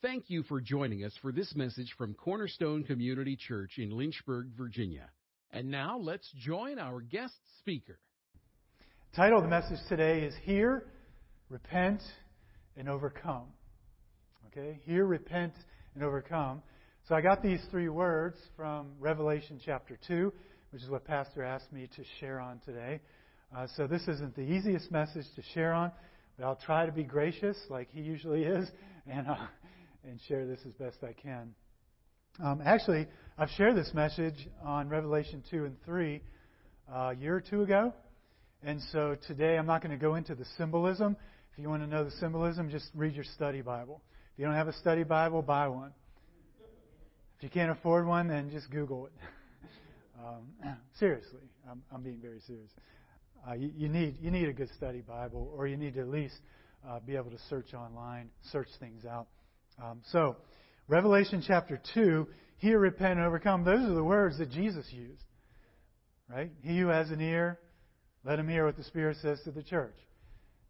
Thank you for joining us for this message from Cornerstone Community Church in Lynchburg, Virginia. And now let's join our guest speaker. The title of the message today is Hear, Repent, and Overcome. Okay, hear, repent, and overcome. So I got these three words from Revelation chapter 2, which is what Pastor asked me to share on today. So this isn't the easiest message to share on, but I'll try to be gracious like he usually is, and share this as best I can. Actually, I've shared this message on Revelation 2 and 3 a year or two ago. And so today I'm not going to go into the symbolism. If you want to know the symbolism, just read your study Bible. If you don't have a study Bible, buy one. If you can't afford one, then just Google it. Seriously, I'm being very serious. You need a good study Bible, or you need to at least be able to search online, search things out. So, Revelation chapter 2, hear, repent, and overcome. Those are the words that Jesus used, right? He who has an ear, let him hear what the Spirit says to the church.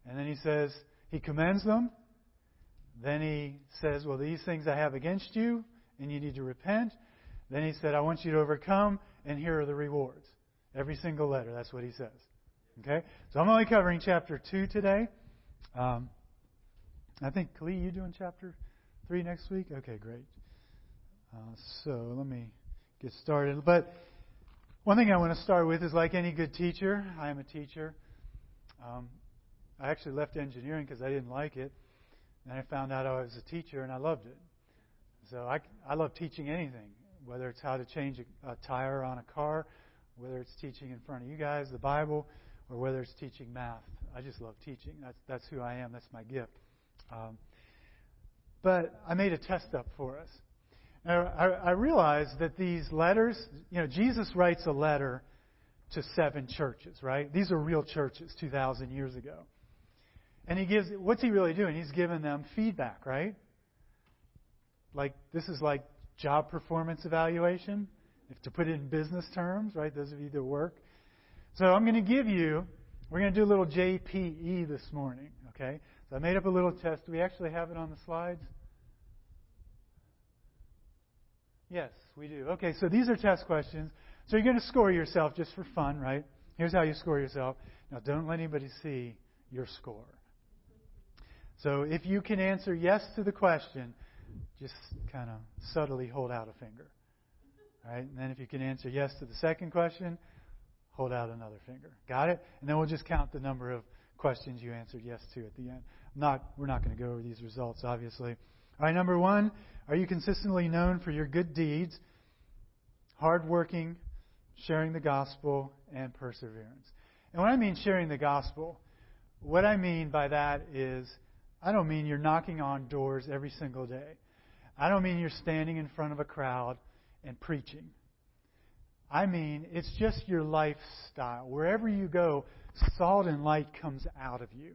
And then he says, he commends them. Then he says, well, these things I have against you, and you need to repent. Then he said, I want you to overcome, and here are the rewards. Every single letter, that's what he says. Okay? So I'm only covering chapter 2 today. I think, Khalee, you doing chapter 3 next week? Okay, great. So let me get started. But one thing I want to start with is, like any good teacher, I am a teacher. I actually left engineering because I didn't like it. And I found out I was a teacher, and I loved it. So I love teaching anything, whether it's how to change a tire on a car, whether it's teaching in front of you guys, the Bible, or whether it's teaching math. I just love teaching. That's who I am. That's my gift. But I made a test up for us. Now, I realized that these letters, you know, Jesus writes a letter to 7 churches, right? These are real churches 2,000 years ago. And he gives, what's he really doing? He's giving them feedback, right? Like, this is like job performance evaluation, if to put it in business terms, right? Those of you that work. So I'm going to give you, we're going to do a little JPE this morning, okay? So I made up a little test. Do we actually have it on the slides? Yes, we do. Okay, so these are test questions. So you're going to score yourself just for fun, right? Here's how you score yourself. Now, don't let anybody see your score. So if you can answer yes to the question, just kind of subtly hold out a finger. All right? And then if you can answer yes to the second question, hold out another finger. Got it? And then we'll just count the number of questions you answered yes to at the end. We're not going to go over these results, obviously. All right, number one, are you consistently known for your good deeds, hardworking, sharing the gospel, and perseverance? And when I mean sharing the gospel, what I mean by that is, I don't mean you're knocking on doors every single day. I don't mean you're standing in front of a crowd and preaching. I mean, it's just your lifestyle. Wherever you go, salt and light comes out of you.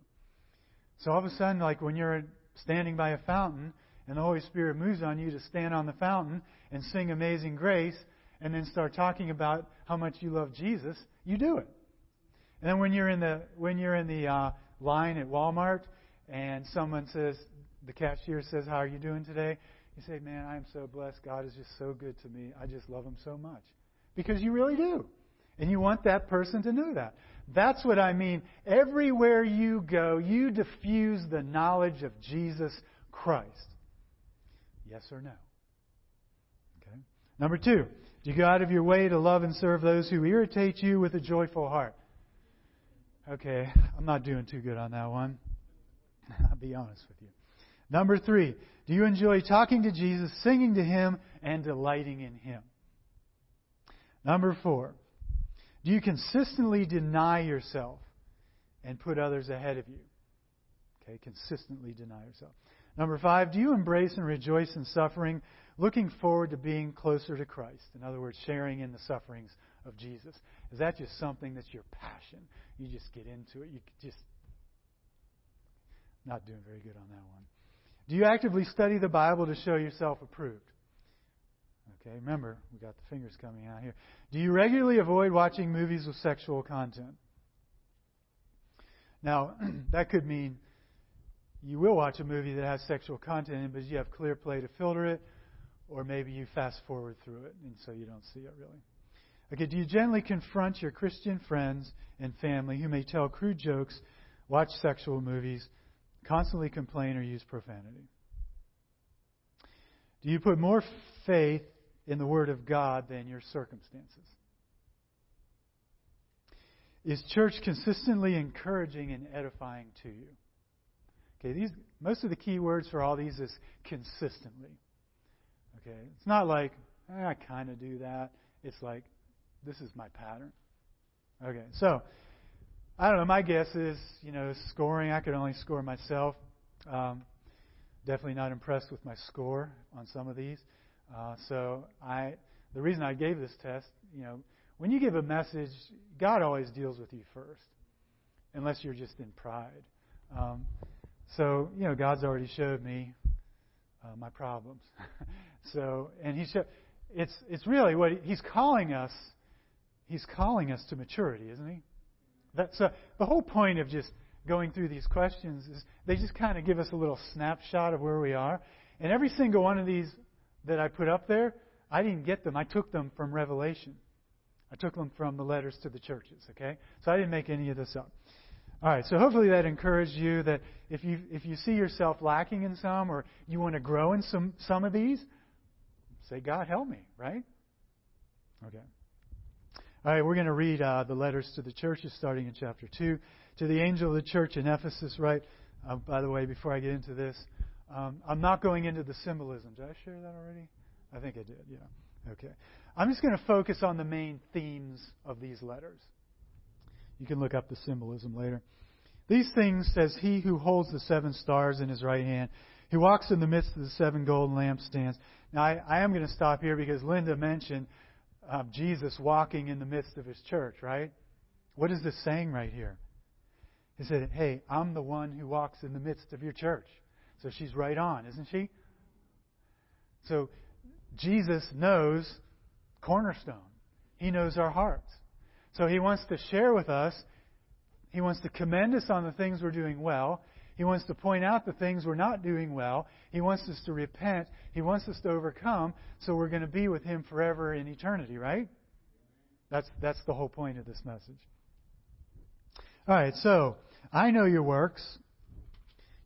So all of a sudden, like when you're standing by a fountain and the Holy Spirit moves on you to stand on the fountain and sing Amazing Grace and then start talking about how much you love Jesus, you do it. And then when you're in the line at Walmart and someone says, the cashier says, how are you doing today? You say, man, I am so blessed. God is just so good to me. I just love him so much. Because you really do. And you want that person to know that. That's what I mean. Everywhere you go, you diffuse the knowledge of Jesus Christ. Yes or no? Okay. Number two, do you go out of your way to love and serve those who irritate you with a joyful heart? Okay, I'm not doing too good on that one. I'll be honest with you. Number three, do you enjoy talking to Jesus, singing to Him, and delighting in Him? Number four, do you consistently deny yourself and put others ahead of you? Okay, consistently deny yourself. Number five, do you embrace and rejoice in suffering, looking forward to being closer to Christ? In other words, sharing in the sufferings of Jesus. Is that just something that's your passion? You just get into it. You just... Not doing very good on that one. Do you actively study the Bible to show yourself approved? Okay, remember, we got the fingers coming out here. Do you regularly avoid watching movies with sexual content? Now, that could mean you will watch a movie that has sexual content, but you have ClearPlay to filter it, or maybe you fast forward through it, and so you don't see it really. Okay, do you gently confront your Christian friends and family who may tell crude jokes, watch sexual movies, constantly complain, or use profanity? Do you put more faith in the Word of God than your circumstances? Is church consistently encouraging and edifying to you? Okay, these, most of the key words for all these is consistently. Okay, it's not like, I kind of do that. It's like, this is my pattern. Okay, so, I don't know, my guess is, scoring, I could only score myself. Definitely not impressed with my score on some of these. The reason I gave this test, when you give a message, God always deals with you first, unless you're just in pride. God's already showed me my problems. It's really what He's calling us. He's calling us to maturity, isn't He? That's the whole point of just going through these questions is they just kind of give us a little snapshot of where we are. And every single one of these that I put up there, I didn't get them. I took them from Revelation. I took them from the letters to the churches, okay? So I didn't make any of this up. All right, so hopefully that encouraged you that if you see yourself lacking in some or you want to grow in some of these, say, God, help me, right? Okay. All right, we're going to read the letters to the churches starting in chapter 2. To the angel of the church in Ephesus, right? By the way, before I get into this, I'm not going into the symbolism. Did I share that already? I think I did, yeah. Okay. I'm just going to focus on the main themes of these letters. You can look up the symbolism later. These things says he who holds the seven stars in his right hand, who walks in the midst of the seven golden lampstands. Now, I am going to stop here because Linda mentioned Jesus walking in the midst of his church, right? What is this saying right here? He said, hey, I'm the one who walks in the midst of your church. So she's right on, isn't she? So Jesus knows Cornerstone. He knows our hearts. So He wants to share with us. He wants to commend us on the things we're doing well. He wants to point out the things we're not doing well. He wants us to repent. He wants us to overcome. So we're going to be with Him forever in eternity, right? That's the whole point of this message. All right, so I know your works,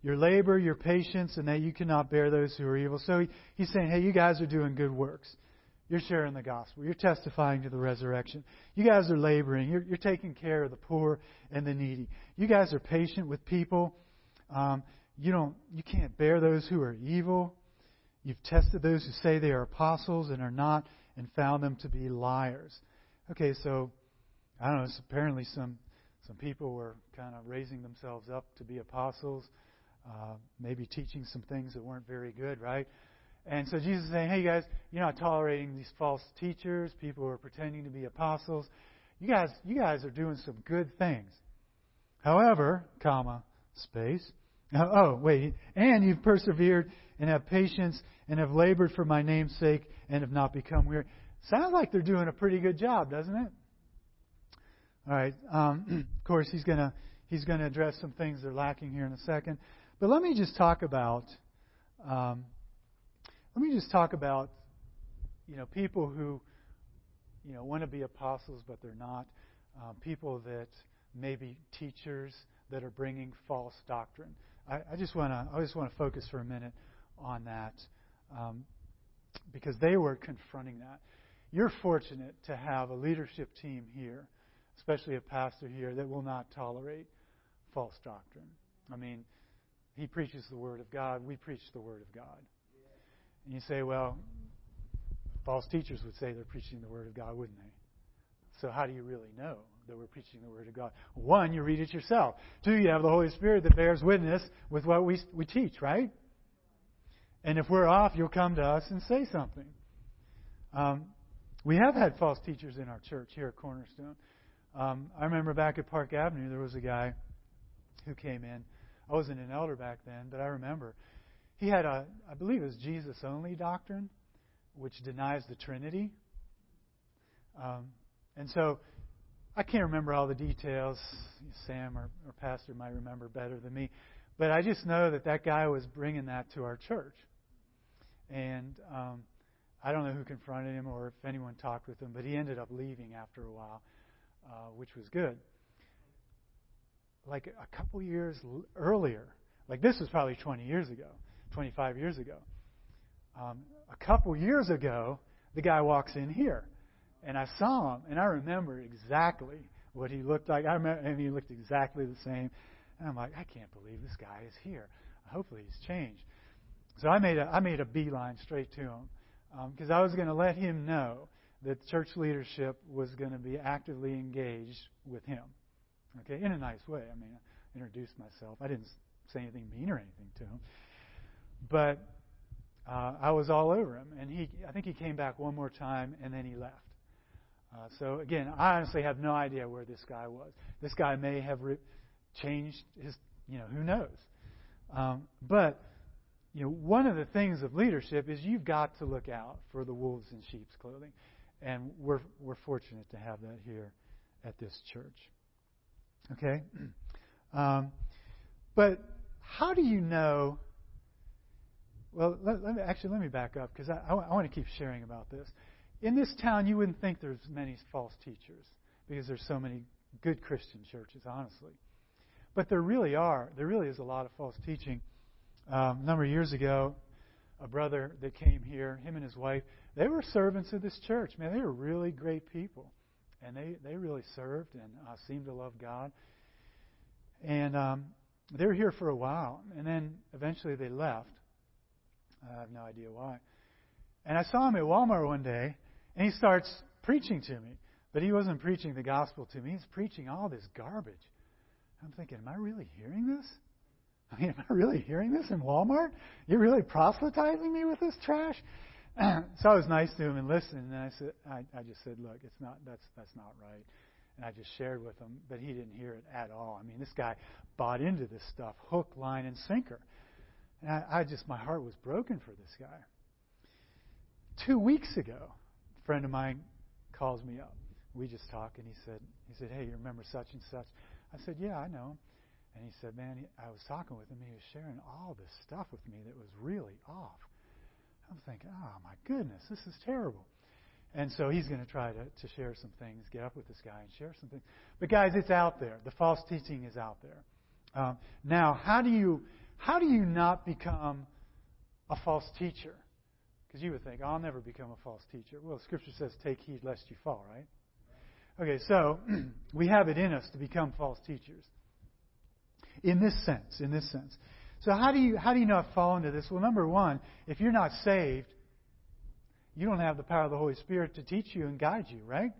your labor, your patience, and that you cannot bear those who are evil. So he's saying, hey, you guys are doing good works. You're sharing the gospel. You're testifying to the resurrection. You guys are laboring. You're taking care of the poor and the needy. You guys are patient with people. You can't bear those who are evil. You've tested those who say they are apostles and are not and found them to be liars. Okay, so I don't know, it's apparently some people were kind of raising themselves up to be apostles, maybe teaching some things that weren't very good, right? And so Jesus is saying, hey, you guys, you're not tolerating these false teachers, people who are pretending to be apostles. You guys are doing some good things. However, and you've persevered and have patience and have labored for my name's sake and have not become weary. Sounds like they're doing a pretty good job, doesn't it? All right. Of course, he's gonna address some things they're lacking here in a second. But let me just talk about people who want to be apostles but they're not. People that may be teachers that are bringing false doctrine. I just want to focus for a minute on that because they were confronting that. You're fortunate to have a leadership team here, especially a pastor here, that will not tolerate false doctrine. I mean, he preaches the Word of God. We preach the Word of God. And you say, well, false teachers would say they're preaching the Word of God, wouldn't they? So how do you really know that we're preaching the Word of God? One, you read it yourself. Two, you have the Holy Spirit that bears witness with what we teach, right? And if we're off, you'll come to us and say something. We have had false teachers in our church here at Cornerstone. I remember back at Park Avenue, there was a guy who came in. I wasn't an elder back then, but I remember. He had I believe it was Jesus-only doctrine, which denies the Trinity. And so I can't remember all the details. Sam or Pastor might remember better than me. But I just know that that guy was bringing that to our church. And I don't know who confronted him or if anyone talked with him, but he ended up leaving after a while, which was good. Like a couple years earlier, like this was probably 20 years ago, 25 years ago. A couple years ago, the guy walks in here, and I saw him, and I remember exactly what he looked like. I remember, and he looked exactly the same. And I'm like, I can't believe this guy is here. Hopefully he's changed. So I made a beeline straight to him because I was going to let him know that church leadership was going to be actively engaged with him. Okay, in a nice way. I mean, I introduced myself. I didn't say anything mean or anything to him. But I was all over him. And I think he came back one more time, and then he left. So, again, I honestly have no idea where this guy was. This guy may have changed his, who knows. But, one of the things of leadership is you've got to look out for the wolves in sheep's clothing. And we're fortunate to have that here at this church. Okay? But how do you know? Well, let me back up because I want to keep sharing about this. In this town, you wouldn't think there's many false teachers because there's so many good Christian churches, honestly. But there really are. There really is a lot of false teaching. A number of years ago, a brother that came here, him and his wife, they were servants of this church. Man, they were really great people. And they really served and seemed to love God. And they were here for a while. And then eventually they left. I have no idea why. And I saw him at Walmart one day, and he starts preaching to me. But he wasn't preaching the gospel to me. He's preaching all this garbage. I'm thinking, am I really hearing this? I mean, am I really hearing this in Walmart? You're really proselytizing me with this trash? So I was nice to him and listened, and I said, I just said, look, it's not that's not right. And I just shared with him, but he didn't hear it at all. I mean, this guy bought into this stuff, hook, line, and sinker. And I just, my heart was broken for this guy. 2 weeks ago, a friend of mine calls me up. We just talked, and he said, hey, you remember such and such? I said, yeah, I know him. And he said, man, I was talking with him, and he was sharing all this stuff with me that was really off. I'm thinking, oh, my goodness, this is terrible. And so he's going to try to share some things, get up with this guy and share some things. But, guys, it's out there. The false teaching is out there. Now, how do you not become a false teacher? Because you would think, I'll never become a false teacher. Well, Scripture says, take heed lest you fall, right? Okay, so we have it in us to become false teachers. In this sense. So how do you not fall into this? Well, number one, if you're not saved, you don't have the power of the Holy Spirit to teach you and guide you, right?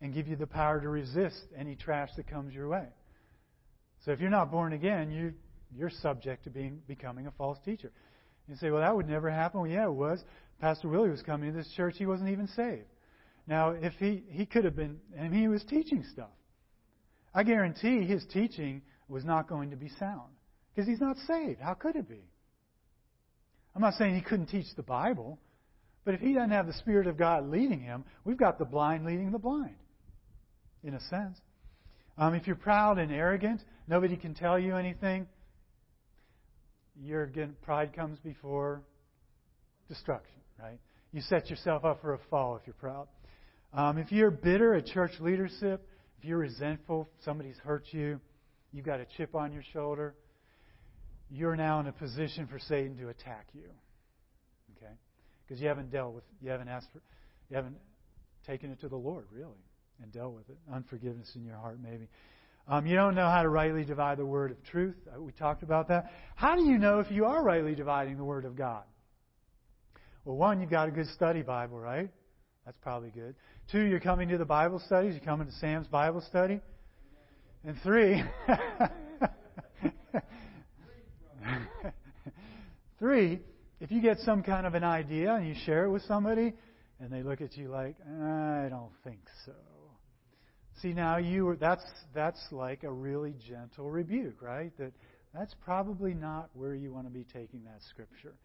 And give you the power to resist any trash that comes your way. So if you're not born again, you're subject to becoming a false teacher. You say, well, that would never happen. Well, yeah, it was. Pastor Willie was coming to this church. He wasn't even saved. Now, if he could have been, and he was teaching stuff. I guarantee his teaching was not going to be sound. Because he's not saved. How could it be? I'm not saying he couldn't teach the Bible, but if he doesn't have the Spirit of God leading him, we've got the blind leading the blind, in a sense. If you're proud and arrogant, nobody can tell you anything, pride comes before destruction, right? You set yourself up for a fall if you're proud. If you're bitter at church leadership, if you're resentful, somebody's hurt you, you've got a chip on your shoulder, you're now in a position for Satan to attack you, okay? Because you haven't taken it to the Lord really, and dealt with it. Unforgiveness in your heart, maybe. You don't know how to rightly divide the word of truth. We talked about that. How do you know if you are rightly dividing the word of God? Well, one, you've got a good study Bible, right? That's probably good. Two, you're coming to the Bible studies. You're coming to Sam's Bible study. And three. Three, if you get some kind of an idea and you share it with somebody and they look at you like, I don't think so. See, now that's like a really gentle rebuke, right? That's probably not where you want to be taking that Scripture.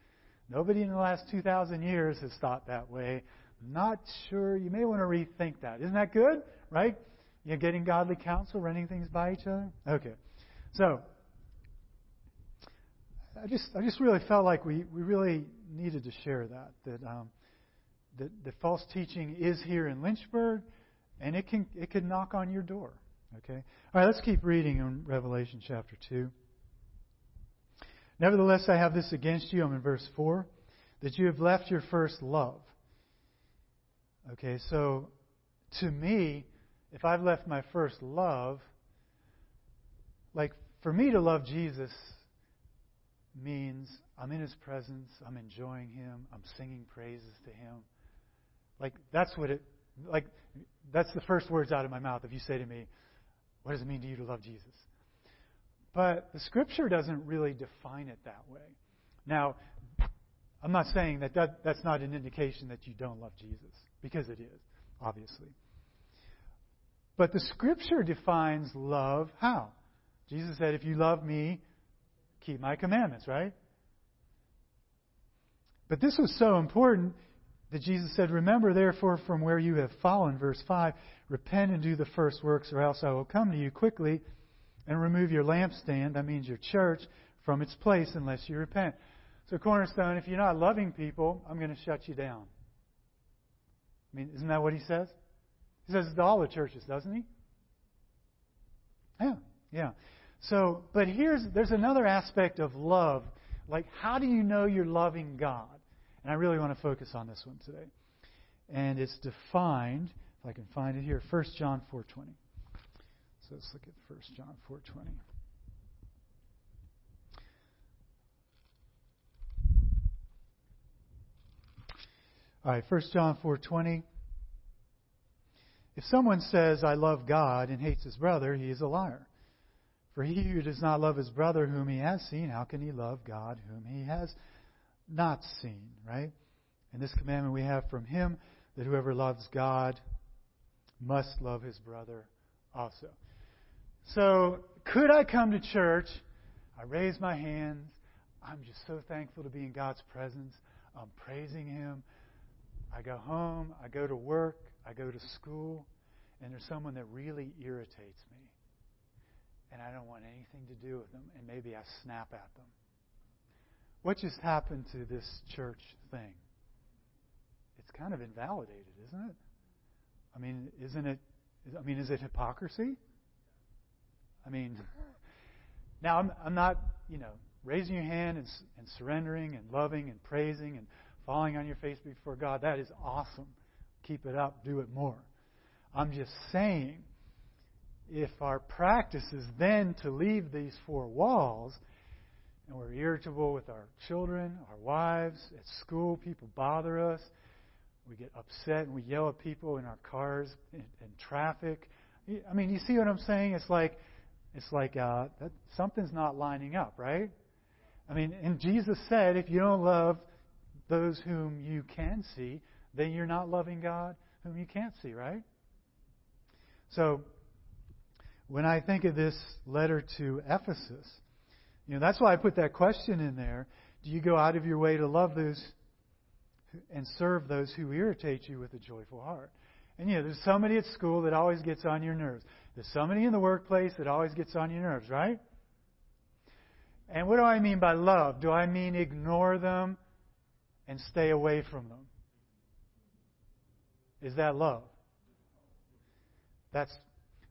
Nobody in the last 2,000 years has thought that way. Not sure. You may want to rethink that. Isn't that good, right? You're getting godly counsel, running things by each other? Okay. So, I just really felt like we really needed to share that the false teaching is here in Lynchburg, and it could knock on your door. Okay? All right, let's keep reading in Revelation chapter 2. Nevertheless, I have this against you, I'm in verse 4, that you have left your first love. Okay, so to me, if I've left my first love, like for me to love Jesus means I'm in His presence, I'm enjoying Him, I'm singing praises to Him. Like that's the first words out of my mouth if you say to me, what does it mean to you to love Jesus? But the Scripture doesn't really define it that way. Now, I'm not saying that's not an indication that you don't love Jesus, because it is, obviously. But the Scripture defines love how? Jesus said, if you love me, keep my commandments, right? But this was so important that Jesus said, remember therefore from where you have fallen, verse 5, repent and do the first works, or else I will come to you quickly and remove your lampstand, that means your church, from its place unless you repent. So Cornerstone, if you're not loving people, I'm going to shut you down. I mean, isn't that what he says? He says it to all the churches, doesn't he? Yeah. So, but there's another aspect of love. Like, how do you know you're loving God? And I really want to focus on this one today. And it's defined, if I can find it here, 1 John 4:20. So let's look at 1 John 4:20. All right, 1 John 4:20. If someone says, I love God, and hates his brother, he is a liar. For he who does not love his brother whom he has seen, how can he love God whom he has not seen, right? And this commandment we have from him, that whoever loves God must love his brother also. So, could I come to church? I raise my hands. I'm just so thankful to be in God's presence. I'm praising Him. I go home. I go to work. I go to school. And there's someone that really irritates me. And I don't want anything to do with them. And maybe I snap at them. What just happened to this church thing? It's kind of invalidated, isn't it? I mean, is it hypocrisy? I mean, now I'm not, raising your hand and surrendering and loving and praising and falling on your face before God. That is awesome. Keep it up. Do it more. I'm just saying, if our practice is then to leave these four walls, and we're irritable with our children, our wives, at school, people bother us, we get upset and we yell at people in our cars, in traffic. I mean, you see what I'm saying? It's like something's not lining up, right? I mean, and Jesus said, if you don't love those whom you can see, then you're not loving God whom you can't see, right? So, when I think of this letter to Ephesus, that's why I put that question in there. Do you go out of your way to love those and serve those who irritate you with a joyful heart? And there's somebody at school that always gets on your nerves. There's somebody in the workplace that always gets on your nerves, right? And what do I mean by love? Do I mean ignore them and stay away from them? Is that love?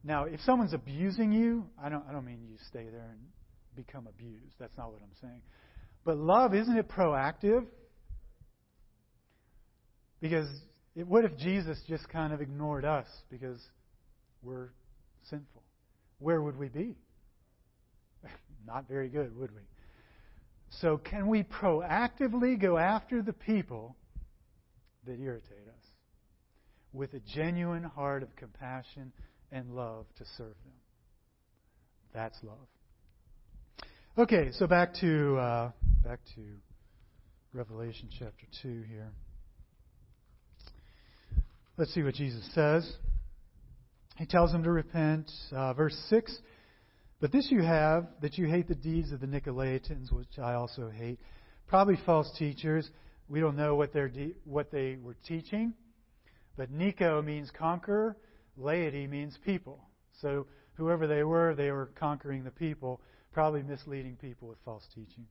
Now, if someone's abusing you, I don't mean you stay there and become abused. That's not what I'm saying. But love, isn't it proactive? Because what if Jesus just kind of ignored us because we're sinful? Where would we be? Not very good, would we? So can we proactively go after the people that irritate us with a genuine heart of compassion and love to serve them? That's love. Okay, so back to Revelation chapter 2 here. Let's see what Jesus says. He tells them to repent. Verse 6, but this you have, that you hate the deeds of the Nicolaitans, which I also hate. Probably false teachers. We don't know what they were teaching. But Nico means conqueror. Laity means people. So whoever they were conquering the people, probably misleading people with false teaching.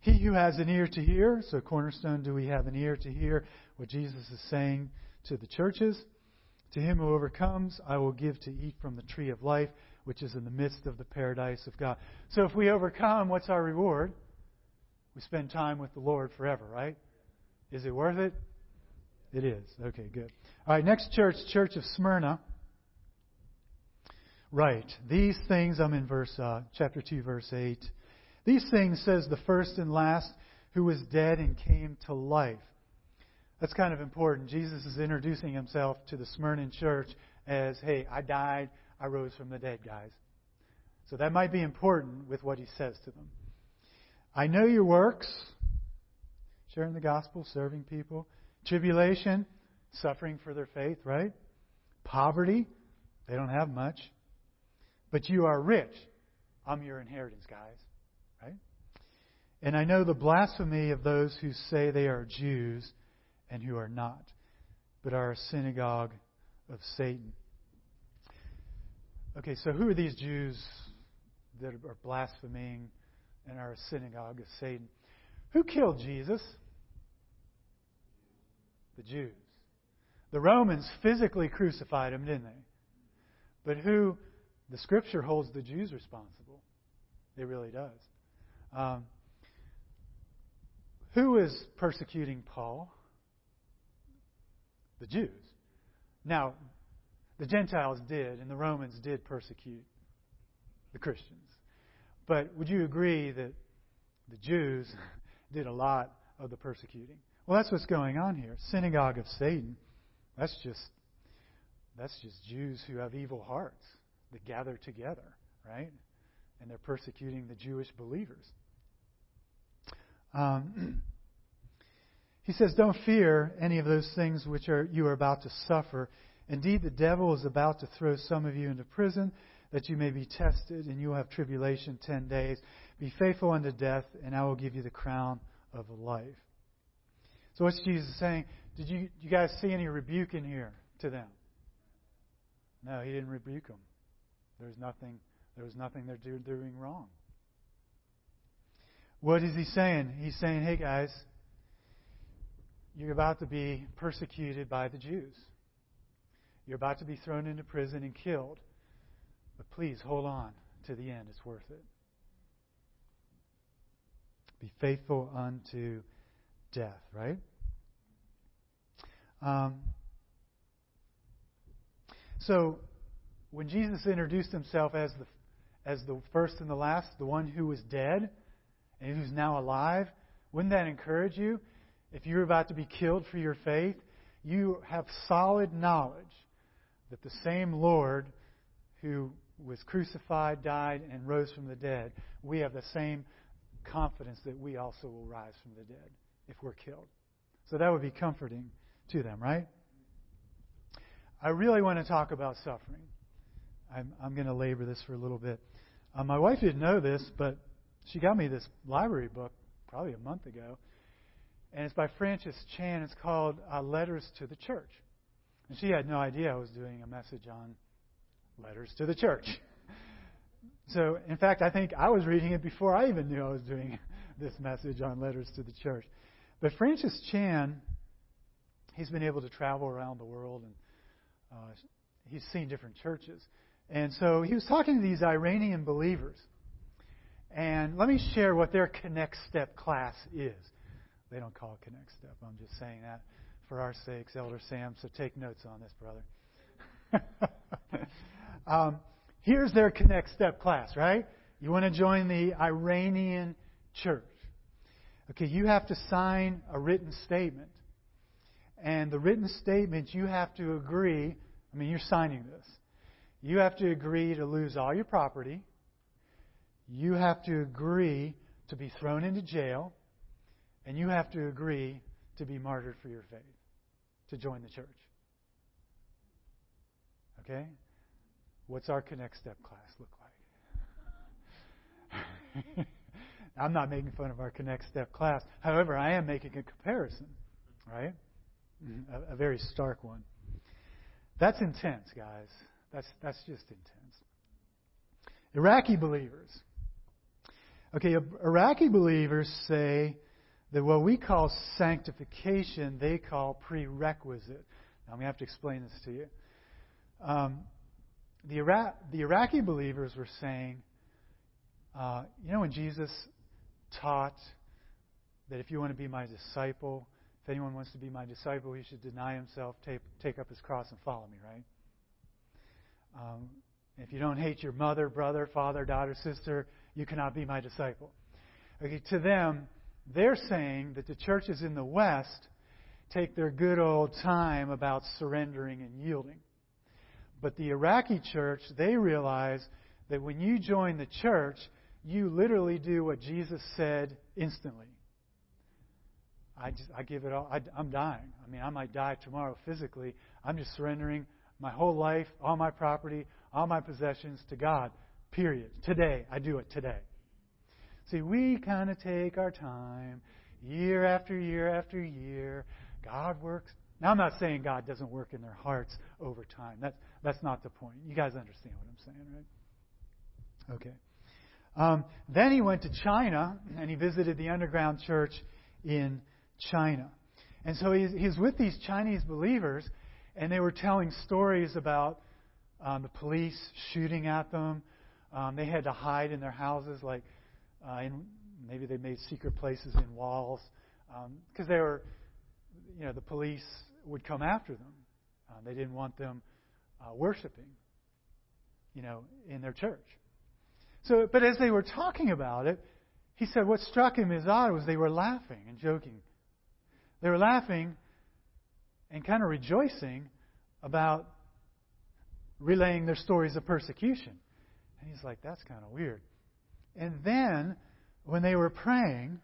He who has an ear to hear, so Cornerstone, do we have an ear to hear what Jesus is saying to the churches? To him who overcomes, I will give to eat from the tree of life, which is in the midst of the paradise of God. So if we overcome, what's our reward? We spend time with the Lord forever, right? Is it worth it? It is. Okay, good. All right, next church, Church of Smyrna. Right. These things, I'm in chapter 2, verse 8. These things says the first and last who was dead and came to life. That's kind of important. Jesus is introducing himself to the Smyrna church as, hey, I died, I rose from the dead, guys. So that might be important with what he says to them. I know your works, sharing the gospel, serving people, tribulation, suffering for their faith, right? Poverty, they don't have much. But you are rich. I'm your inheritance, guys, right? And I know the blasphemy of those who say they are Jews and who are not, but are a synagogue of Satan. Okay, so who are these Jews that are blaspheming and are a synagogue of Satan? Who killed Jesus? The Jews. The Romans physically crucified him, didn't they? But who? The Scripture holds the Jews responsible. It really does. Who is persecuting Paul? The Jews. Now, the Gentiles did, and the Romans did persecute the Christians. But would you agree that the Jews did a lot of the persecuting? Well, that's what's going on here. Synagogue of Satan. That's just Jews who have evil hearts that gather together, right? And they're persecuting the Jewish believers. He says, don't fear any of those things which you are about to suffer. Indeed, the devil is about to throw some of you into prison, that you may be tested, and you will have tribulation 10 days. Be faithful unto death, and I will give you the crown of life. So what's Jesus saying? Did you guys see any rebuke in here to them? No, he didn't rebuke them. There was nothing they're doing wrong. What is he saying? He's saying, hey guys, you're about to be persecuted by the Jews. You're about to be thrown into prison and killed. But please hold on to the end. It's worth it. Be faithful unto death, right? So when Jesus introduced himself as the first and the last, the one who was dead and who's now alive, wouldn't that encourage you? If you're about to be killed for your faith, you have solid knowledge that the same Lord who was crucified, died, and rose from the dead, we have the same confidence that we also will rise from the dead if we're killed. So that would be comforting to them, right? I really want to talk about suffering. I'm going to labor this for a little bit. My wife didn't know this, but she got me this library book probably a month ago. And it's by Francis Chan. It's called Letters to the Church. And she had no idea I was doing a message on letters to the church. So, in fact, I think I was reading it before I even knew I was doing this message on letters to the church. But Francis Chan, he's been able to travel around the world, and he's seen different churches. And so he was talking to these Iranian believers. And let me share what their Connect Step class is. They don't call it Connect Step. I'm just saying that for our sakes, Elder Sam. So take notes on this, brother. Here's their Connect Step class, right? You want to join the Iranian church. Okay, you have to sign a written statement. And the written statement, you have to agree. I mean, you're signing this. You have to agree to lose all your property. You have to agree to be thrown into jail. And you have to agree to be martyred for your faith, to join the church. Okay? What's our Connect Step class look like? I'm not making fun of our Connect Step class. However, I am making a comparison, right? A very stark one. That's intense, guys. That's just intense. Iraqi believers. Okay, Iraqi believers say that what we call sanctification, they call prerequisite. Now, I'm going to have to explain this to you. The Iraqi believers were saying, when Jesus taught that if you want to be my disciple, if anyone wants to be my disciple, he should deny himself, take up his cross, and follow me, right? If you don't hate your mother, brother, father, daughter, sister, you cannot be my disciple. Okay, to them, they're saying that the churches in the West take their good old time about surrendering and yielding. But the Iraqi church, they realize that when you join the church, you literally do what Jesus said instantly. I give it all. I'm dying. I mean, I might die tomorrow physically. I'm just surrendering my whole life, all my property, all my possessions to God, period. Today. I do it today. See, we kind of take our time, year after year after year. God works. Now, I'm not saying God doesn't work in their hearts over time. That's not the point. You guys understand what I'm saying, right? Okay. Then he went to China, and he visited the underground church in China. And so he's with these Chinese believers, and they were telling stories about the police shooting at them. They had to hide in their houses, like maybe they made secret places in walls, because they were, the police would come after them. They didn't want them worshiping, in their church. So, but as they were talking about it, he said what struck him as odd was they were laughing and joking. They were laughing and kind of rejoicing about relaying their stories of persecution. And he's like, that's kind of weird. And then, when they were praying,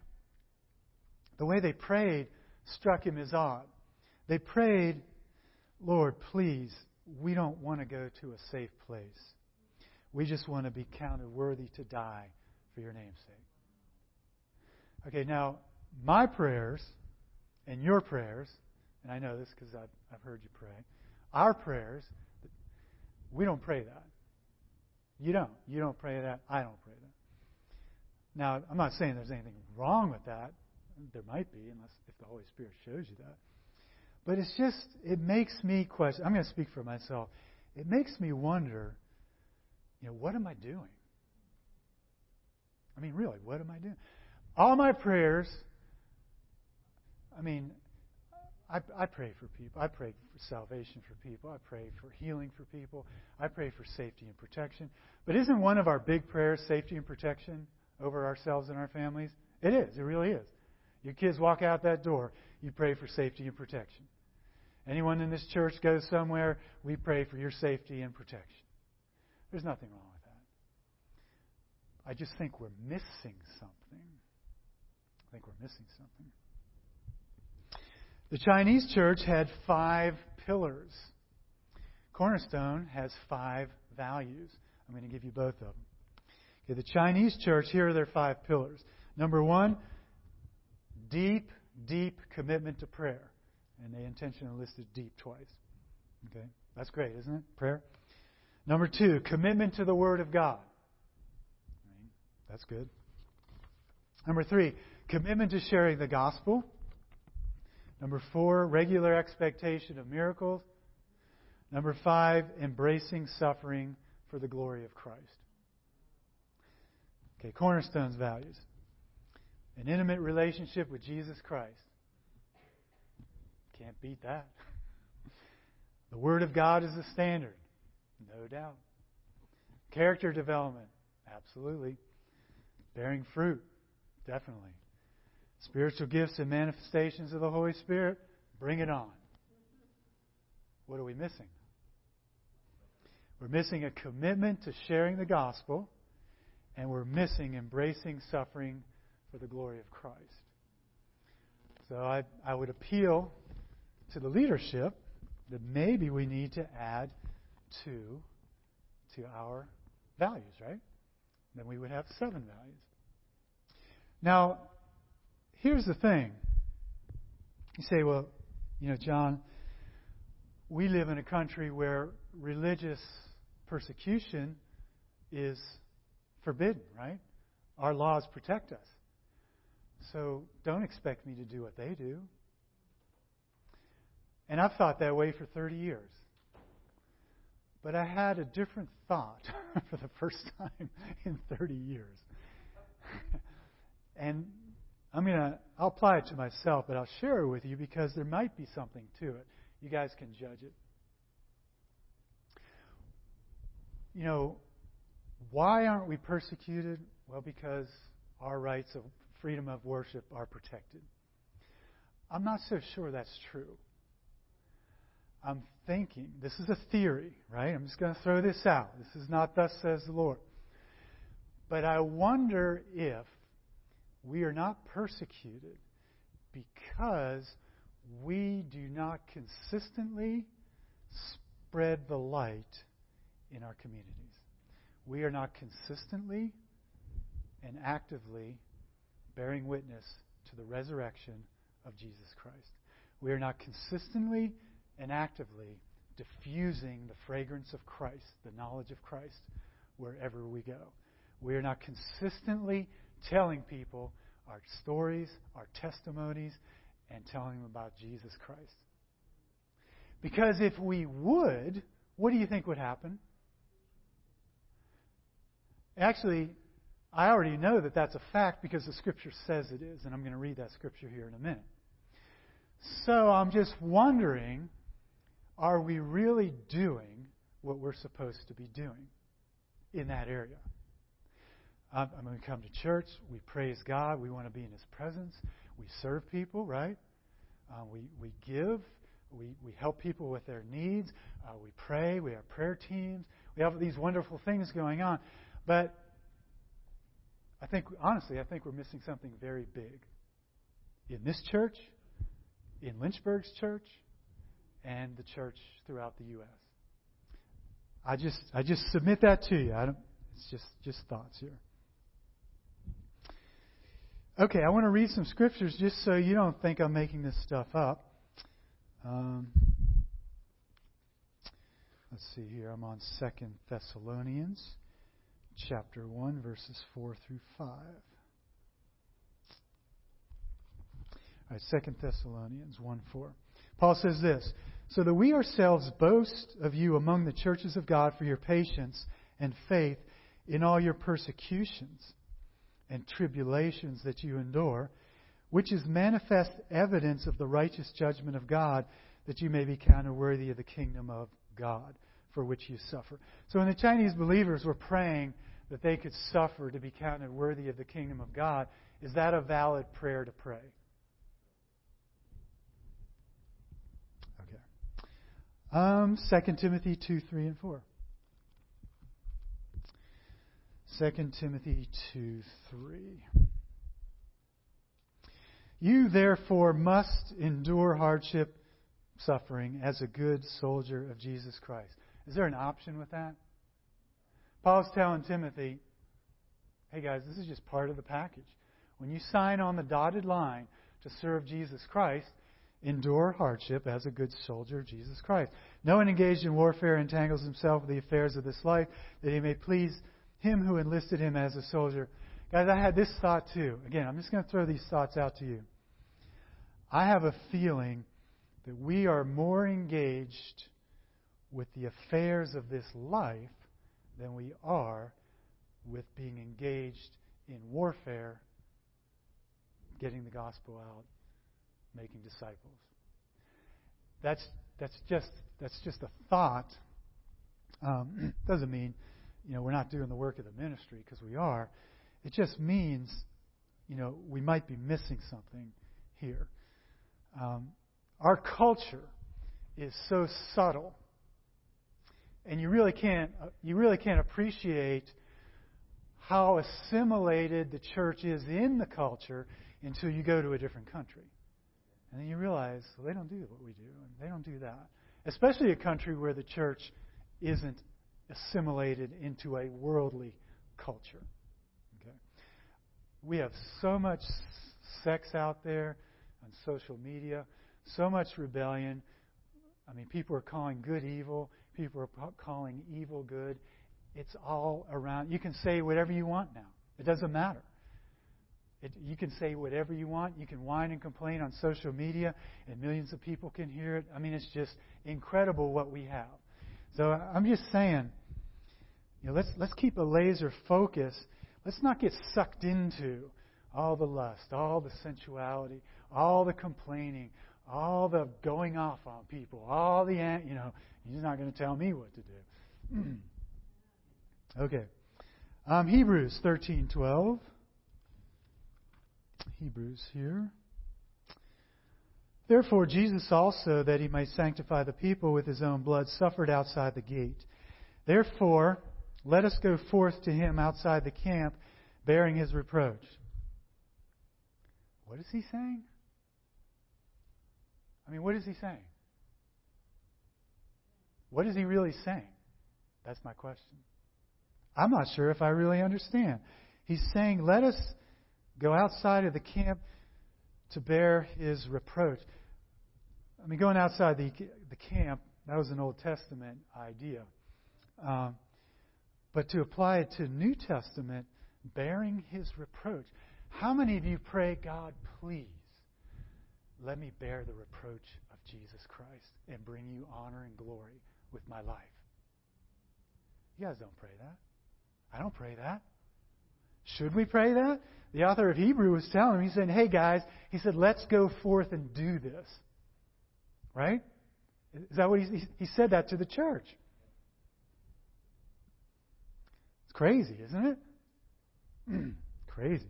the way they prayed struck him as odd. They prayed, Lord, please, we don't want to go to a safe place. We just want to be counted worthy to die for your name's sake. Okay, now, my prayers and your prayers, and I know this because I've heard you pray, our prayers, we don't pray that. You don't. You don't pray that. I don't pray that. Now, I'm not saying there's anything wrong with that. There might be, unless if the Holy Spirit shows you that. But it's just, it makes me question. I'm going to speak for myself. It makes me wonder, what am I doing? I mean, really, what am I doing? All my prayers, I pray for people. I pray for salvation for people. I pray for healing for people. I pray for safety and protection. But isn't one of our big prayers safety and protection over ourselves and our families? It is. It really is. Your kids walk out that door, you pray for safety and protection. Anyone in this church goes somewhere, we pray for your safety and protection. There's nothing wrong with that. I just think we're missing something. The Chinese church had 5 pillars. Cornerstone has 5 values. I'm going to give you both of them. Okay, the Chinese church, here are their 5 pillars. Number 1, deep, deep commitment to prayer. And they intentionally listed deep twice. Okay, that's great, isn't it? Prayer. Number 2, commitment to the Word of God. That's good. Number 3, commitment to sharing the gospel. Number 4, regular expectation of miracles. Number 5, embracing suffering for the glory of Christ. Okay, Cornerstone's values. An intimate relationship with Jesus Christ. Can't beat that. The Word of God is the standard. No doubt. Character development. Absolutely. Bearing fruit. Definitely. Spiritual gifts and manifestations of the Holy Spirit, bring it on. What are we missing? We're missing a commitment to sharing the gospel, and we're missing embracing suffering for the glory of Christ. So I would appeal to the leadership that maybe we need to add two to our values, right? Then we would have 7 values. Now, here's the thing. You say, well, John, we live in a country where religious persecution is forbidden, right? Our laws protect us. So don't expect me to do what they do. And I've thought that way for 30 years. But I had a different thought for the first time in 30 years. And I'll apply it to myself, but I'll share it with you because there might be something to it. You guys can judge it. You know, why aren't we persecuted? Well, because our rights of freedom of worship are protected. I'm not so sure that's true. I'm thinking, this is a theory, right? I'm just going to throw this out. This is not thus says the Lord. But I wonder if we are not persecuted because we do not consistently spread the light in our communities. We are not consistently and actively bearing witness to the resurrection of Jesus Christ. We are not consistently and actively diffusing the fragrance of Christ, the knowledge of Christ, wherever we go. We are not consistently telling people our stories, our testimonies, and telling them about Jesus Christ. Because if we would, what do you think would happen? Actually, I already know that that's a fact because the Scripture says it is, and I'm going to read that Scripture here in a minute. So I'm just wondering, are we really doing what we're supposed to be doing in that area? I'm going to come to church. We praise God. We want to be in His presence. We serve people, right? We give. We help people with their needs. We pray. We have prayer teams. We have these wonderful things going on. But I think, honestly, we're missing something very big in this church, in Lynchburg's church, and the church throughout the U.S. I just submit that to you. It's just thoughts here. Okay, I want to read some scriptures just so you don't think I'm making this stuff up. Let's see here. I'm on 2 Thessalonians chapter 1, verses 4 through 5. All right, 2 Thessalonians 1:4. Paul says this, "So that we ourselves boast of you among the churches of God for your patience and faith in all your persecutions and tribulations that you endure, which is manifest evidence of the righteous judgment of God, that you may be counted worthy of the kingdom of God, for which you suffer." So when the Chinese believers were praying that they could suffer to be counted worthy of the kingdom of God, is that a valid prayer to pray? Okay. 2 Timothy 2, 3, and 4. 2 Timothy 2, 3. "You therefore must endure hardship, suffering, as a good soldier of Jesus Christ." Is there an option with that? Paul's telling Timothy, hey guys, this is just part of the package. When you sign on the dotted line to serve Jesus Christ, endure hardship as a good soldier of Jesus Christ. "No one engaged in warfare entangles himself with the affairs of this life, that he may please Him who enlisted him as a soldier." Guys, I had this thought too. Again, I'm just going to throw these thoughts out to you. I have a feeling that we are more engaged with the affairs of this life than we are with being engaged in warfare, getting the gospel out, making disciples. That's just a thought. Doesn't mean, you know, we're not doing the work of the ministry, because we are. It just means, you know, we might be missing something here. Our culture is so subtle, and you really can't appreciate how assimilated the church is in the culture until you go to a different country, and then you realize, well, they don't do what we do, and they don't do that. Especially a country where the church isn't assimilated into a worldly culture. Okay? We have so much sex out there on social media, so much rebellion. I mean, people are calling good evil. People are calling evil good. It's all around. You can say whatever you want now. It doesn't matter. You can say whatever you want. You can whine and complain on social media, and millions of people can hear it. I mean, it's just incredible what we have. So I'm just saying, you know, let's keep a laser focus. Let's not get sucked into all the lust, all the sensuality, all the complaining, all the going off on people, all the, you know, he's not going to tell me what to do. Okay. Hebrews 13:12. Hebrews here. Therefore Jesus also, that he might sanctify the people with his own blood, suffered outside the gate. Therefore, let us go forth to him outside the camp, bearing his reproach. What is he saying? I mean, what is he saying? What is he really saying? That's my question. I'm not sure if I really understand. He's saying, let us go outside of the camp to bear his reproach. I mean, going outside the camp, that was an Old Testament idea. But to apply it to New Testament, bearing his reproach. How many of you pray, God, please, let me bear the reproach of Jesus Christ and bring you honor and glory with my life? You guys don't pray that. I don't pray that. Should we pray that? The author of Hebrew was telling him, he's saying, hey guys, he said, let's go forth and do this. Right? Is that what he said that to the church? It's crazy, isn't it? Crazy.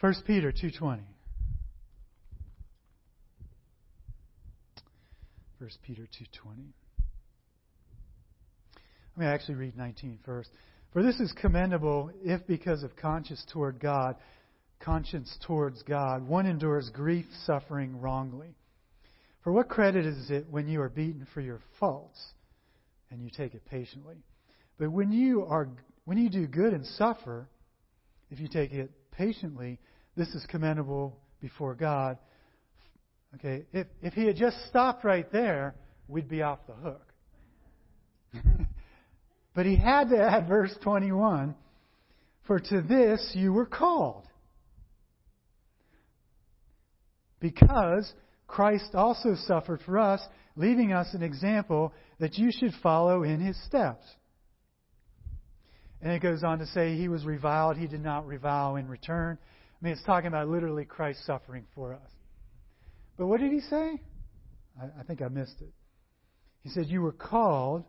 1 Peter 2:20. 1 Peter 2:20. I'm going to actually read 19 first. For this is commendable if because of conscience towards God, one endures grief, suffering wrongly. For what credit is it when you are beaten for your faults and you take it patiently? But when you do good and suffer, if you take it patiently, this is commendable before God. Okay, if he had just stopped right there, we'd be off the hook. But he had to add verse 21, for to this you were called, because Christ also suffered for us, leaving us an example that you should follow in his steps. And it goes on to say he was reviled, he did not revile in return. I mean, it's talking about literally Christ suffering for us. But what did he say? I think I missed it. He said you were called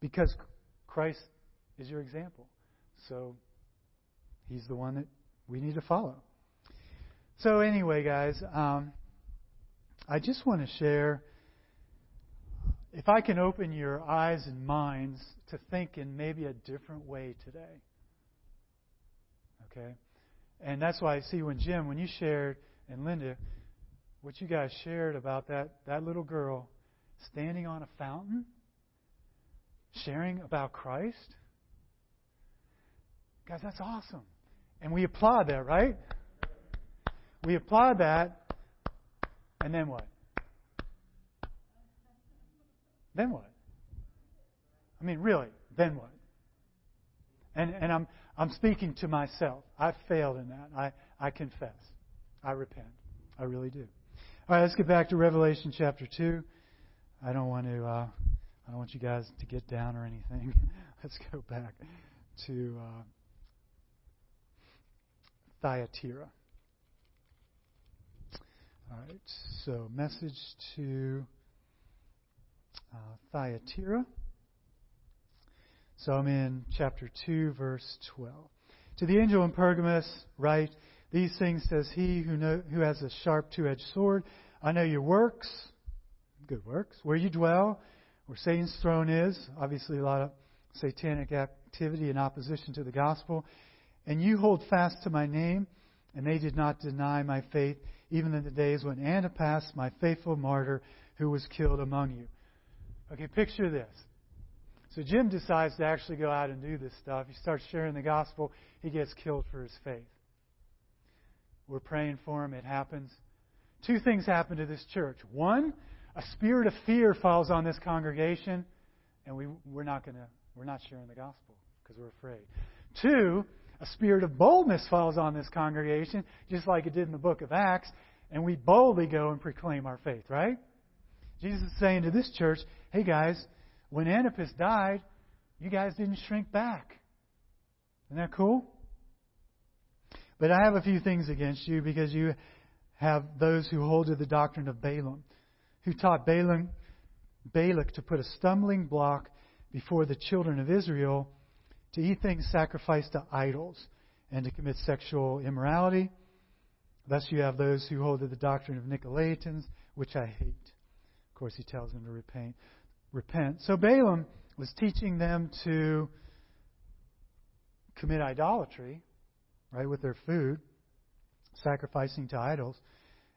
because Christ is your example. So he's the one that we need to follow. So anyway, guys, I just want to share, if I can open your eyes and minds to think in maybe a different way today. Okay? And that's why I see when Jim, when you shared, and Linda, what you guys shared about that little girl standing on a fountain, sharing about Christ. Guys, that's awesome. And we applaud that, right? We applaud that. And then what? Then what? I mean, really, then what? And I'm speaking to myself. I've failed in that. I confess. I repent. I really do. All right, let's get back to Revelation chapter 2. I don't want you guys to get down or anything. Let's go back to Thyatira. All right, so message to Thyatira. So I'm in chapter 2, verse 12. To the angel in Pergamos write, these things says he who has a sharp two-edged sword. I know your works, good works, where you dwell, where Satan's throne is, obviously a lot of satanic activity in opposition to the gospel. And you hold fast to my name, and they did not deny my faith, even in the days when Antipas, my faithful martyr, who was killed among you. Okay, picture this. So Jim decides to actually go out and do this stuff. He starts sharing the gospel. He gets killed for his faith. We're praying for him. It happens. Two things happen to this church. One, a spirit of fear falls on this congregation, and we're not sharing the gospel because we're afraid. 2, a spirit of boldness falls on this congregation, just like it did in the book of Acts, and we boldly go and proclaim our faith, right? Jesus is saying to this church, hey guys, when Antipas died, you guys didn't shrink back. Isn't that cool? But I have a few things against you because you have those who hold to the doctrine of Balaam, who taught Balak to put a stumbling block before the children of Israel to eat things sacrificed to idols and to commit sexual immorality. Thus you have those who hold to the doctrine of Nicolaitans, which I hate. Of course, he tells them to repent. So Balaam was teaching them to commit idolatry, right, with their food, sacrificing to idols,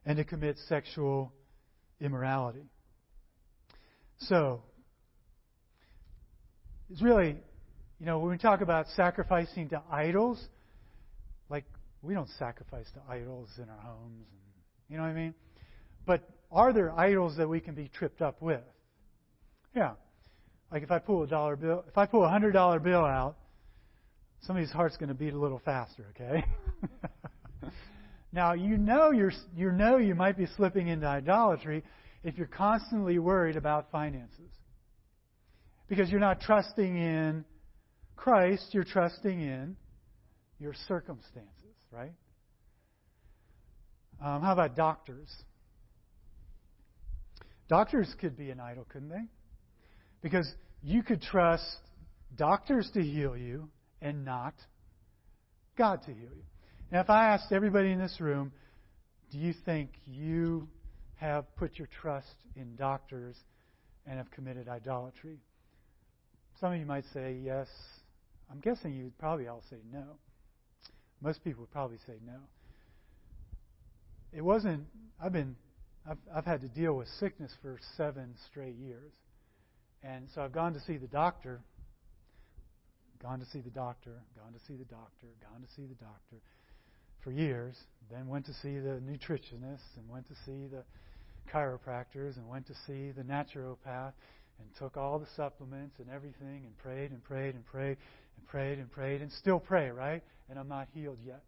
and to commit sexual immorality. So, it's really, you know, when we talk about sacrificing to idols, like, we don't sacrifice to idols in our homes. And, you know what I mean? But are there idols that we can be tripped up with? Yeah. Like if I pull a $100 bill out, somebody's heart's going to beat a little faster, okay? Now, you know you might be slipping into idolatry if you're constantly worried about finances. Because you're not trusting in Christ, you're trusting in your circumstances, right? How about doctors? Doctors could be an idol, couldn't they? Because you could trust doctors to heal you and not God to heal you. Now, if I asked everybody in this room, do you think you have put your trust in doctors and have committed idolatry? Some of you might say yes. I'm guessing you would probably all say no. Most people would probably say no. It wasn't. I've had to deal with sickness for 7 straight years. And so I've gone to see the doctor for years, then went to see the nutritionist, and went to see the chiropractors, and went to see the naturopath, and took all the supplements and everything, and prayed, and still pray, right? And I'm not healed yet.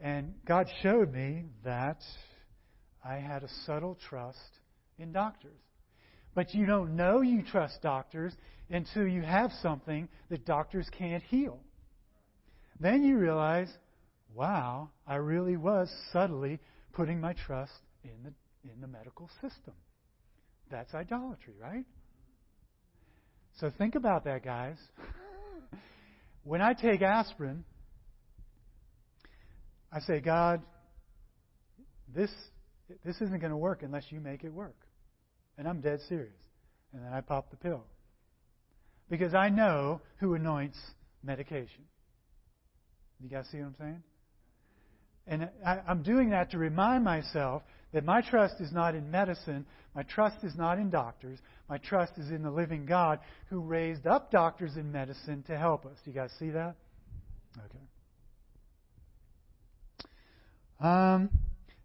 And God showed me that I had a subtle trust in doctors. But you don't know you trust doctors until you have something that doctors can't heal. Then you realize, wow, I really was subtly putting my trust in the medical system. That's idolatry, right? So think about that, guys. When I take aspirin, I say, God, this isn't going to work unless you make it work. And I'm dead serious. And then I pop the pill. Because I know who anoints medication. You guys see what I'm saying? And I'm doing that to remind myself that my trust is not in medicine. My trust is not in doctors. My trust is in the living God who raised up doctors and medicine to help us. You guys see that? Okay.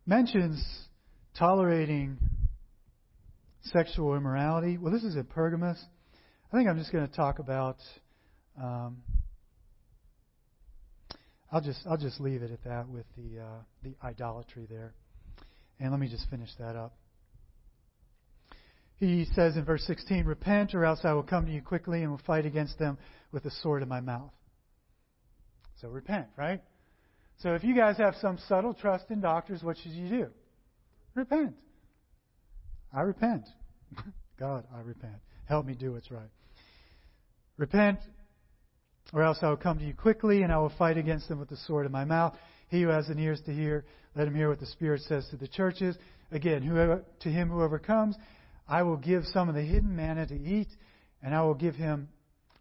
Mentions tolerating sexual immorality. Well, this is at Pergamos. I think I'm just going to talk about. I'll just leave it at that with the idolatry there, and let me just finish that up. He says in verse 16, "Repent, or else I will come to you quickly and will fight against them with the sword of my mouth." So repent, right? So if you guys have some subtle trust in doctors, what should you do? Repent. I repent. God, I repent. Help me do what's right. Repent, or else I will come to you quickly, and I will fight against them with the sword of my mouth. He who has an ears to hear, let him hear what the Spirit says to the churches. Again, to him who overcomes, I will give some of the hidden manna to eat, and I will give him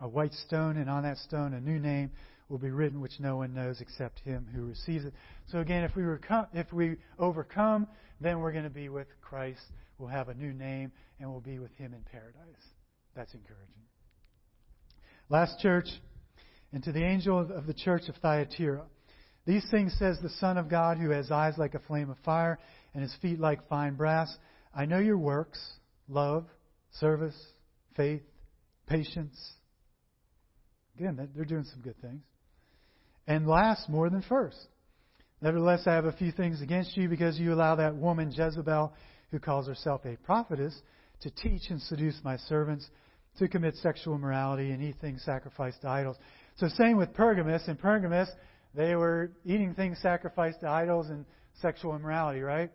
a white stone, and on that stone a new name will be written, which no one knows except him who receives it. So again, if we overcome, then we're going to be with Christ. We'll have a new name, and we'll be with him in paradise. That's encouraging. Last church, and to the angel of the church of Thyatira, these things says the Son of God, who has eyes like a flame of fire and his feet like fine brass. I know your works, love, service, faith, patience, Again, they're doing some good things. And last more than first. Nevertheless, I have a few things against you because you allow that woman Jezebel, who calls herself a prophetess, to teach and seduce my servants to commit sexual immorality and eat things sacrificed to idols. So same with Pergamos. In Pergamos, they were eating things sacrificed to idols and sexual immorality, right?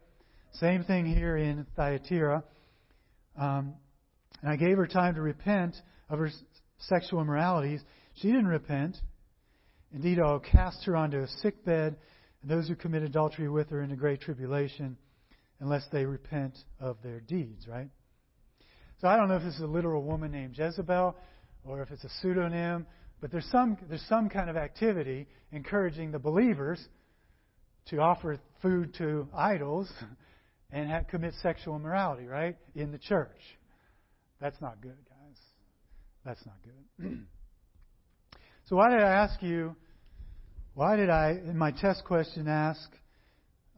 Same thing here in Thyatira. And I gave her time to repent of her sexual immoralities. She didn't repent. Indeed, I'll cast her onto a sick bed, and those who commit adultery with her into great tribulation, unless they repent of their deeds, right? So I don't know if this is a literal woman named Jezebel, or if it's a pseudonym, but there's some kind of activity encouraging the believers to offer food to idols and commit sexual immorality, right? In the church. That's not good, guys. That's not good. So why did I ask you, why did I, in my test question, ask,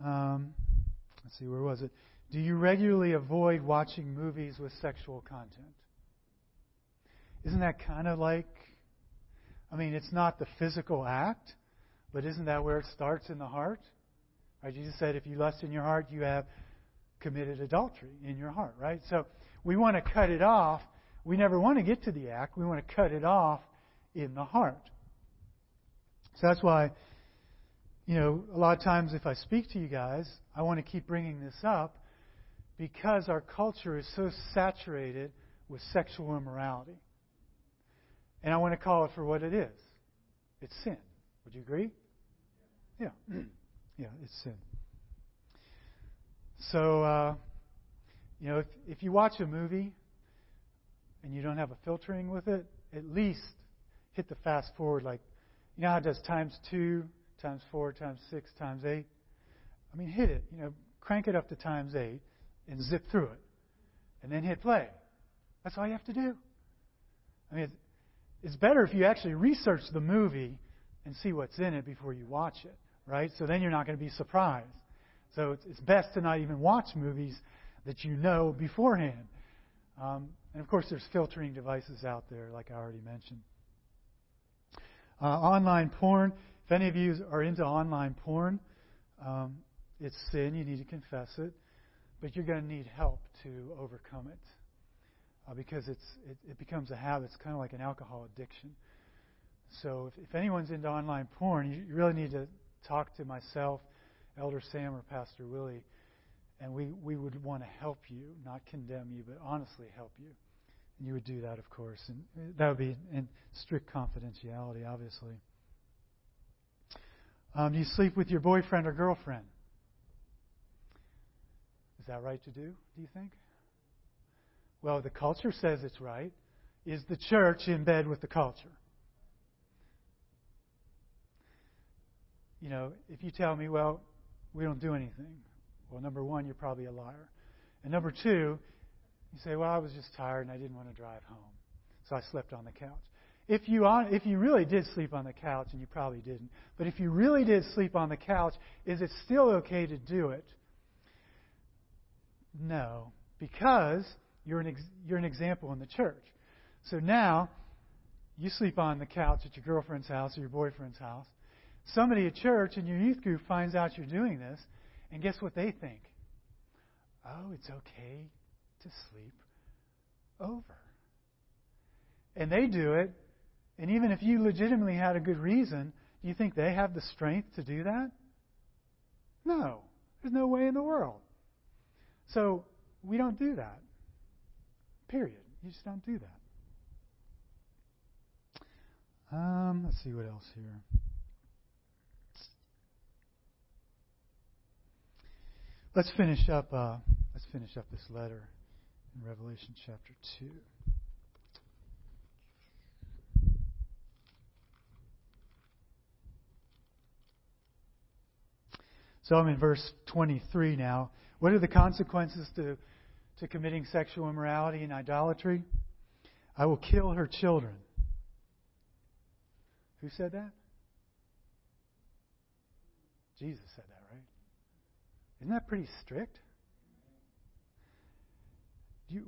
let's see, where was it? Do you regularly avoid watching movies with sexual content? Isn't that kind of like, I mean, it's not the physical act, but isn't that where it starts in the heart? Right? Jesus said, if you lust in your heart, you have committed adultery in your heart, right? So we want to cut it off. We never want to get to the act. We want to cut it off in the heart. So that's why, you know, a lot of times if I speak to you guys, I want to keep bringing this up because our culture is so saturated with sexual immorality. And I want to call it for what it is. It's sin. Would you agree? Yeah. Yeah, it's sin. So, you know, if you watch a movie and you don't have a filtering with it, at least hit the fast forward, like, you know how it does times 2, times 4, times 6, times 8? I mean, hit it, you know, crank it up to times 8 and zip through it. And then hit play. That's all you have to do. I mean, it's better if you actually research the movie and see what's in it before you watch it, right? So then you're not going to be surprised. So it's best to not even watch movies that you know beforehand. And of course, there's filtering devices out there, like I already mentioned. Online porn. If any of you are into online porn, it's sin. You need to confess it. But you're going to need help to overcome it because it becomes a habit. It's kind of like an alcohol addiction. So if anyone's into online porn, you really need to talk to myself, Elder Sam, or Pastor Willie, and we would want to help you, not condemn you, but honestly help you. You would do that, of course, and that would be in strict confidentiality, obviously. Do you sleep with your boyfriend or girlfriend? Is that right to do you think? Well, the culture says it's right. Is the church in bed with the culture? You know, if you tell me, well, we don't do anything, well, number one, you're probably a liar. And number two, you say, well, I was just tired and I didn't want to drive home, so I slept on the couch. If you really did sleep on the couch, and you probably didn't, but if you really did sleep on the couch, is it still okay to do it? No, because you're an example in the church. So now, you sleep on the couch at your girlfriend's house or your boyfriend's house. Somebody at church in your youth group finds out you're doing this, and guess what they think? Oh, it's okay to sleep over. And they do it, and even if you legitimately had a good reason, do you think they have the strength to do that? No. There's no way in the world. So we don't do that. Period. You just don't do that. Let's see what else here. Let's finish up this letter. In Revelation chapter 2. So I'm in verse 23 now. What are the consequences to committing sexual immorality and idolatry? I will kill her children. Who said that? Jesus said that, right? Isn't that pretty strict?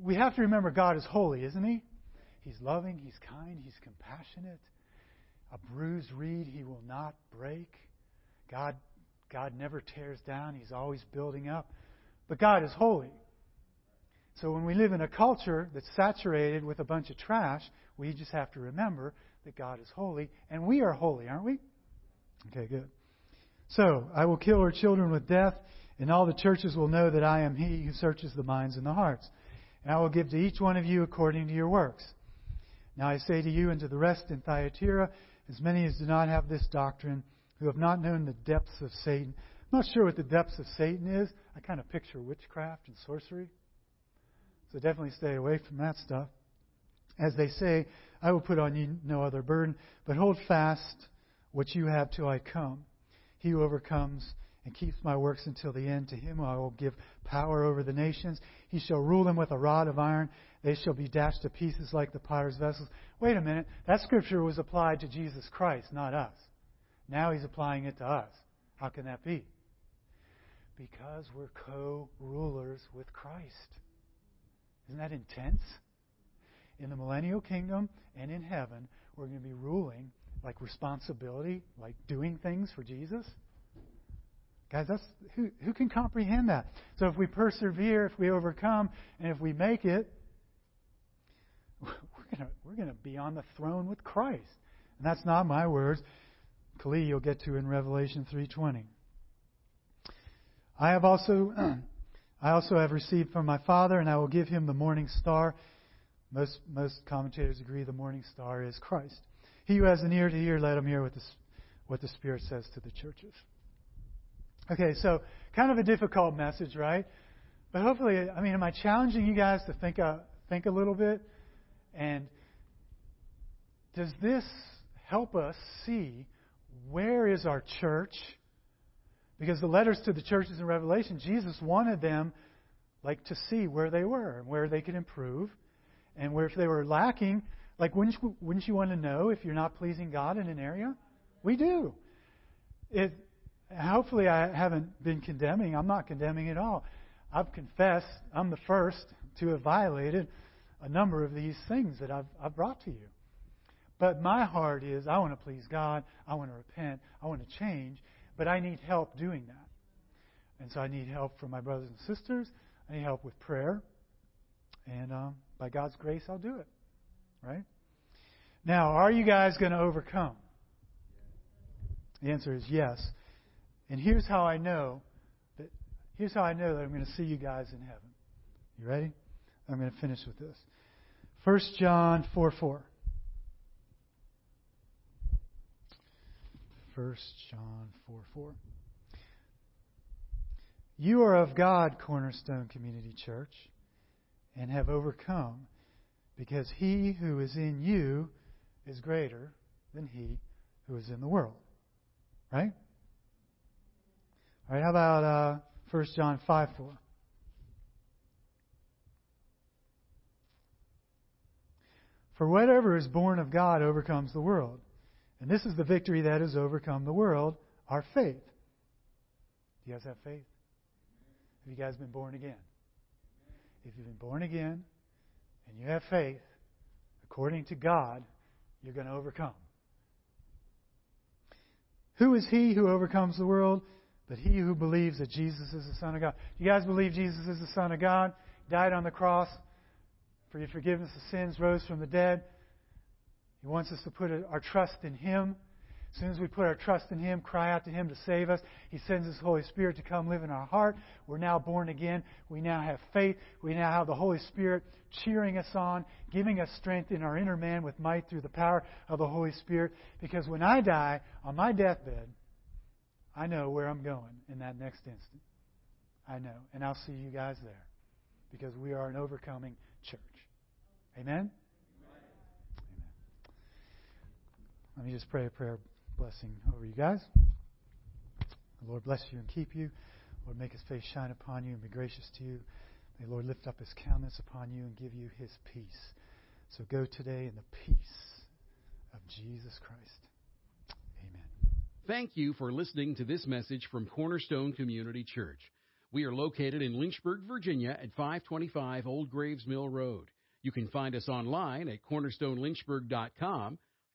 We have to remember God is holy, isn't He? He's loving, He's kind, He's compassionate. A bruised reed he will not break. God never tears down. He's always building up. But God is holy. So when we live in a culture that's saturated with a bunch of trash, we just have to remember that God is holy. And we are holy, aren't we? Okay, good. So, I will kill her children with death, and all the churches will know that I am he who searches the minds and the hearts. And I will give to each one of you according to your works. Now I say to you and to the rest in Thyatira, as many as do not have this doctrine, who have not known the depths of Satan. I'm not sure what the depths of Satan is. I kind of picture witchcraft and sorcery. So definitely stay away from that stuff. As they say, I will put on you no other burden, but hold fast what you have till I come. He who overcomes and keeps my works until the end, to him I will give power over the nations. He shall rule them with a rod of iron. They shall be dashed to pieces like the potter's vessels. Wait a minute. That scripture was applied to Jesus Christ, not us. Now he's applying it to us. How can that be? Because we're co-rulers with Christ. Isn't that intense? In the millennial kingdom and in heaven, we're going to be ruling like responsibility, like doing things for Jesus. Guys, that's who can comprehend that? So if we persevere, if we overcome, and if we make it, we're going to be on the throne with Christ. And that's not my words. Khalee, you'll get to in Revelation 3:20. I also have received from my Father, and I will give him the morning star. Most commentators agree the morning star is Christ. He who has an ear to hear, let him hear what the Spirit says to the churches. Okay, so kind of a difficult message, right? But hopefully, I mean, am I challenging you guys to think a little bit? And does this help us see where is our church? Because the letters to the churches in Revelation, Jesus wanted them like to see where they were and where they could improve and where if they were lacking. Like, wouldn't you want to know if you're not pleasing God in an area? We do. Hopefully I haven't been condemning. I'm not condemning at all. I've confessed. I'm the first to have violated a number of these things that I've brought to you. But my heart is I want to please God. I want to repent. I want to change. But I need help doing that. And so I need help from my brothers and sisters. I need help with prayer. And by God's grace, I'll do it. Right? Now, are you guys going to overcome? The answer is yes. And here's how I know that I'm going to see you guys in heaven. You ready? I'm going to finish with this. 1 John 4:4. 1 John 4:4. You are of God, Cornerstone Community Church, and have overcome, because he who is in you is greater than he who is in the world. Right? All right, how about 1 John 5:4? For whatever is born of God overcomes the world. And this is the victory that has overcome the world, our faith. Do you guys have faith? Have you guys been born again? If you've been born again and you have faith, according to God, you're going to overcome. Who is he who overcomes the world? But he who believes that Jesus is the Son of God. Do you guys believe Jesus is the Son of God? Died on the cross for your forgiveness of sins, rose from the dead. He wants us to put our trust in him. As soon as we put our trust in him, cry out to him to save us, he sends his Holy Spirit to come live in our heart. We're now born again. We now have faith. We now have the Holy Spirit cheering us on, giving us strength in our inner man with might through the power of the Holy Spirit. Because when I die on my deathbed, I know where I'm going in that next instant. I know. And I'll see you guys there. Because we are an overcoming church. Amen? Let me just pray a prayer blessing over you guys. The Lord bless you and keep you. Lord, make his face shine upon you and be gracious to you. May the Lord lift up his countenance upon you and give you his peace. So go today in the peace of Jesus Christ. Amen. Thank you for listening to this message from Cornerstone Community Church. We are located in Lynchburg, Virginia at 525 Old Graves Mill Road. You can find us online at cornerstonelynchburg.com.